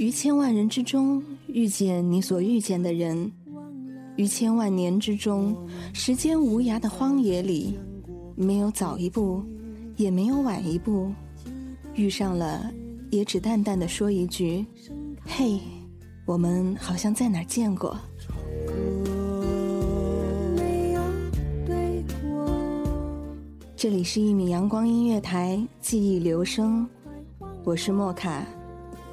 于千万人之中遇见你所遇见的人，于千万年之中，时间无涯的荒野里，没有早一步，也没有晚一步，遇上了也只淡淡的说一句：嘿，我们好像在哪儿见过。这里是一米阳光音乐台，记忆留声，我是莫卡，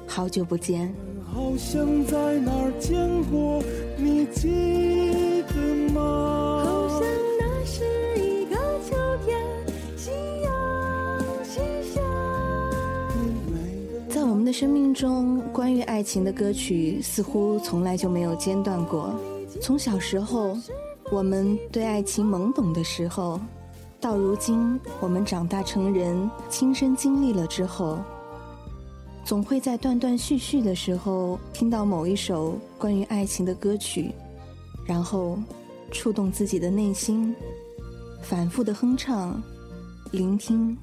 好久不见。好像在哪儿见过，你记得吗？好像那是一个秋天，夕阳西下。在我们的生命中，关于爱情的歌曲似乎从来就没有间断过。从小时候，我们对爱情懵懂的时候，到如今我们长大成人，亲身经历了之后，总会在断断续续的时候听到某一首关于爱情的歌曲，然后触动自己的内心，反复的哼唱聆听，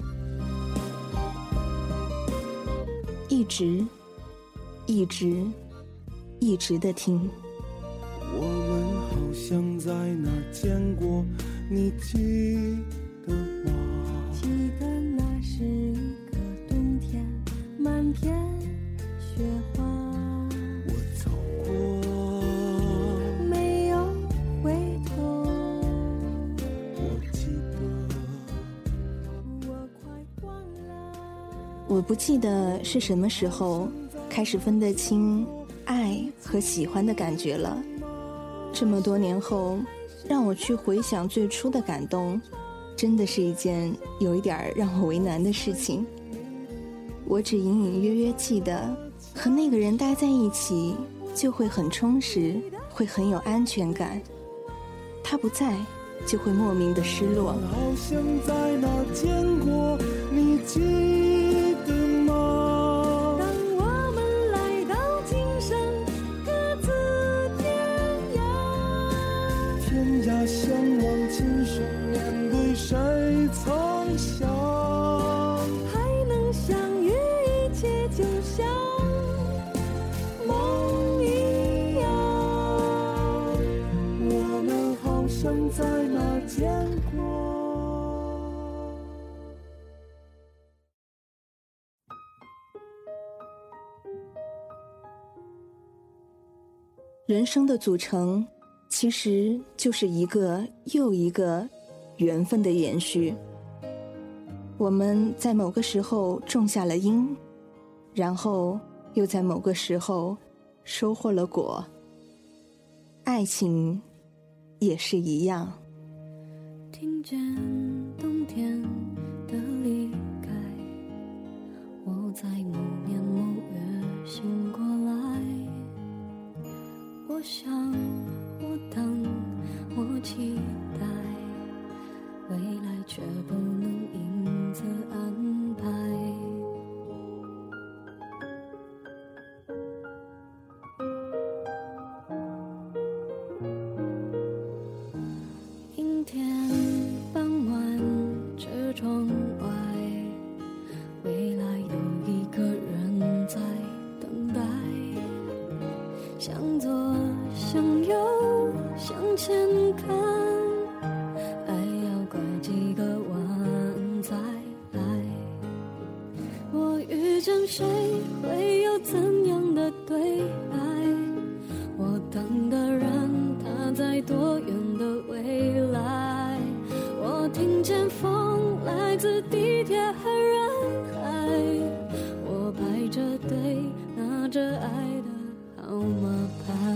一直的听。我们好像在哪儿见过，你记得吗？记得那是满片雪花，我走过，没有回头。我记得，我快忘了。我不记得是什么时候开始分得清爱和喜欢的感觉了。这么多年后，让我去回想最初的感动，真的是一件有一点让我为难的事情。我只隐隐约约记得，和那个人待在一起就会很充实，会很有安全感，他不在就会莫名的失落。好像在哪儿见过，你记得吗？当我们来到今生各自天涯，天涯相望，今生面对谁曾想，就像梦一样。我们好像在哪儿见过。人生的组成其实就是一个又一个缘分的延续。我们在某个时候种下了因，然后又在某个时候收获了果，爱情也是一样。听见冬天的离开，我在某年某月醒过来，我想我等我期待，未来却不能因此安排。又向前看，爱要拐几个弯再来。我遇见谁会有怎样的对白，我等的人他在多远的未来。我听见风来自地铁和人海，我排着队拿着爱的号码牌。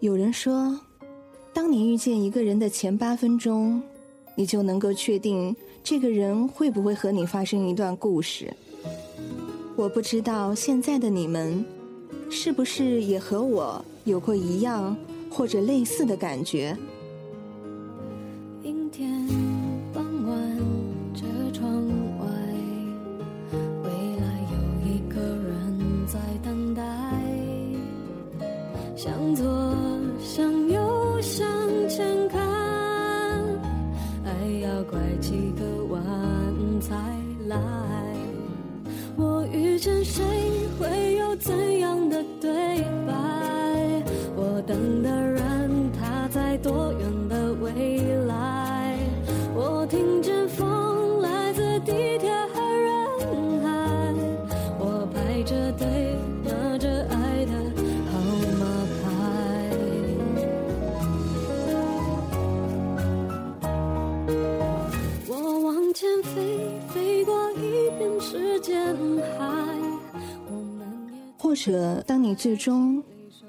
有人说，当你遇见一个人的前8分钟，你就能够确定这个人会不会和你发生一段故事。我不知道现在的你们是不是也和我有过一样或者类似的感觉。阴天傍晚，车窗外，未来有一个人在等待，向左向右向前看，爱要拐几个弯才来。我遇见谁会有怎样的对白，我等的人他在多远的未来。我听见风来自地铁和人海，我排着队拿着爱的号码牌。或者当你最终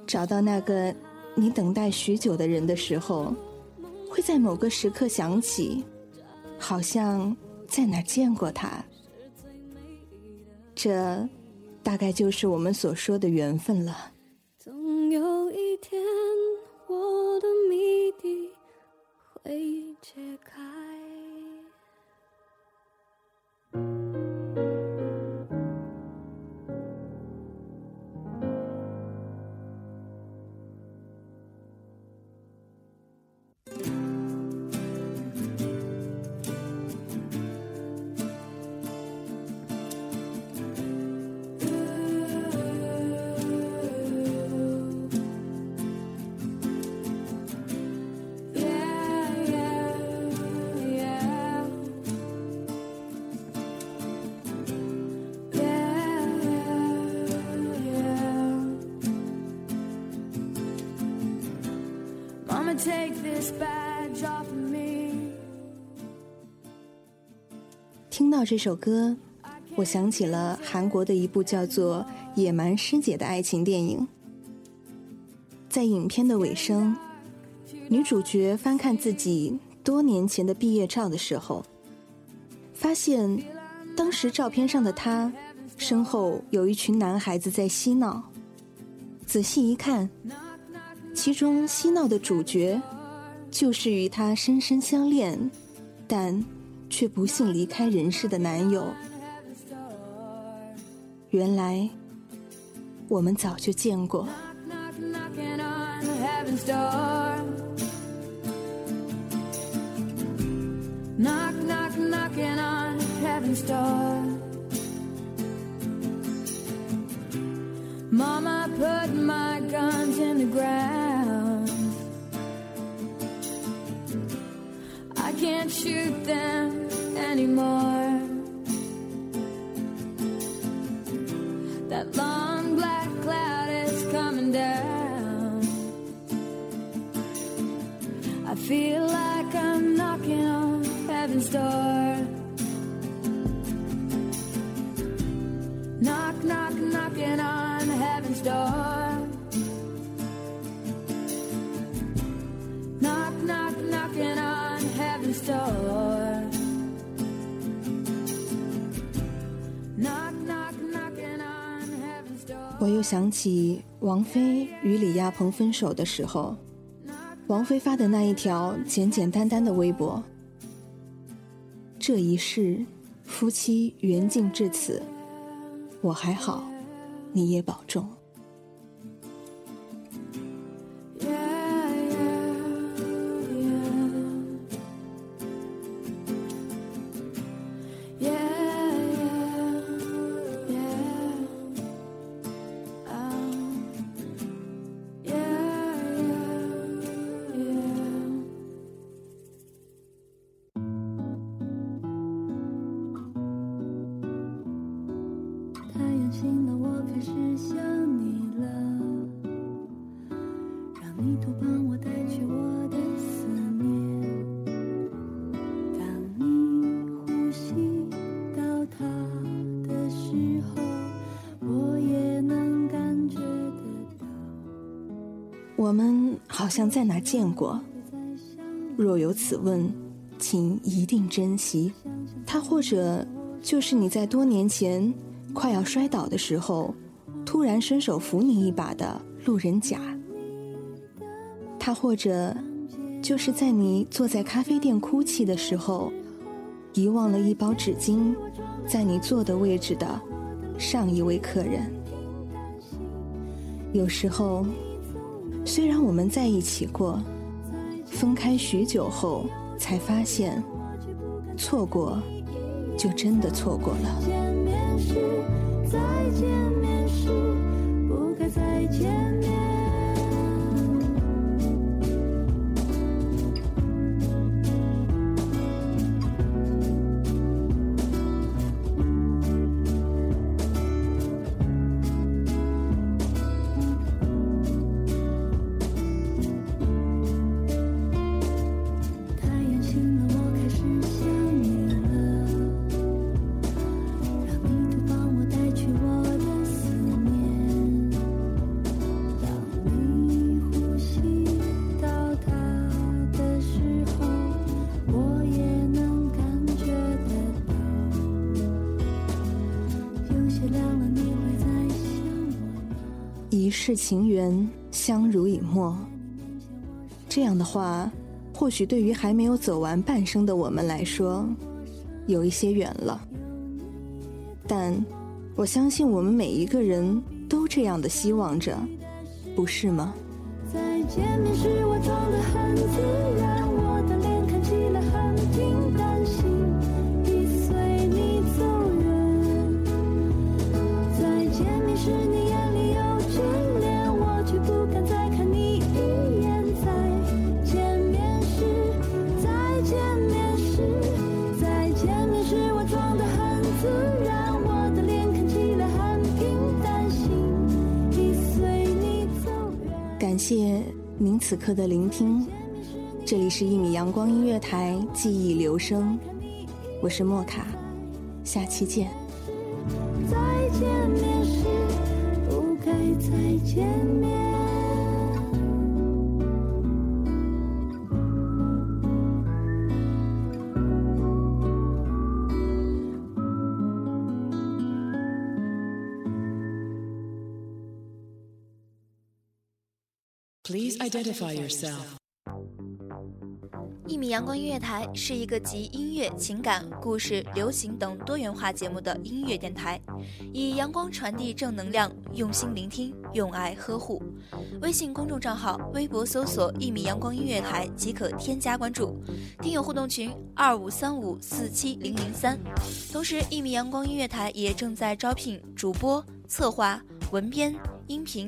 找到那个你等待许久的人的时候，会在某个时刻想起好像在哪见过他，这大概就是我们所说的缘分了。总有一天我的谜底会解开。听到这首歌，我想起了韩国的一部叫做《野蛮师姐》的爱情电影。在影片的尾声，女主角翻看自己多年前的毕业照的时候，发现当时照片上的她身后有一群男孩子在嬉闹。仔细一看，其中嬉闹的主角就是与她深深相恋但却不幸离开人世的男友。原来我们早就见过。Mama put my guns in the ground, I can't shoot them anymore. That long black cloud is coming down, I feel like I'm knocking on heaven's door. Knock, knock, knocking on heaven's door. Knock, knock, knocking on heaven's door.我又想起王菲与李亚鹏分手的时候，王菲发的那一条简简单单的微博：这一世夫妻缘尽至此，我还好，你也保重。途帮我带去我的思念。当你呼吸到它的时候，我也能感觉得到。我们好像在哪见过，若有此问，请一定珍惜它，或者就是你在多年前快要摔倒的时候，突然伸手扶你一把的路人甲。它或者就是在你坐在咖啡店哭泣的时候，遗忘了一包纸巾在你坐的位置的上一位客人。有时候虽然我们在一起过，分开许久后才发现，错过就真的错过了。再见面时不该再见面，一世情缘，相濡以沫。这样的话，或许对于还没有走完半生的我们来说，有一些远了。但我相信我们每一个人都这样的希望着，不是吗？再见面时我装得很自然，我的脸看起来很平淡，心已随你走人。再见面时你眼里有眷恋，我却不敢再看你一眼。再见面时我装得很自然，我的脸看起来很平淡，心已随你走远。感谢您此刻的聆听，这里是1米阳光音乐台记忆留声，我是莫卡，下期见。再见面时不该再见面。Please identify yourself. 1米阳光音乐台是一个集音乐、情感、故事、流行等多元化节目的音乐电台，以阳光传递正能量，用心聆听，用爱呵护。微信公众账号、微博搜索1米阳光音乐台即可添加关注。听友互动群2535470003。同时，1米阳光音乐台也正在招聘主播、策划、文编、音频、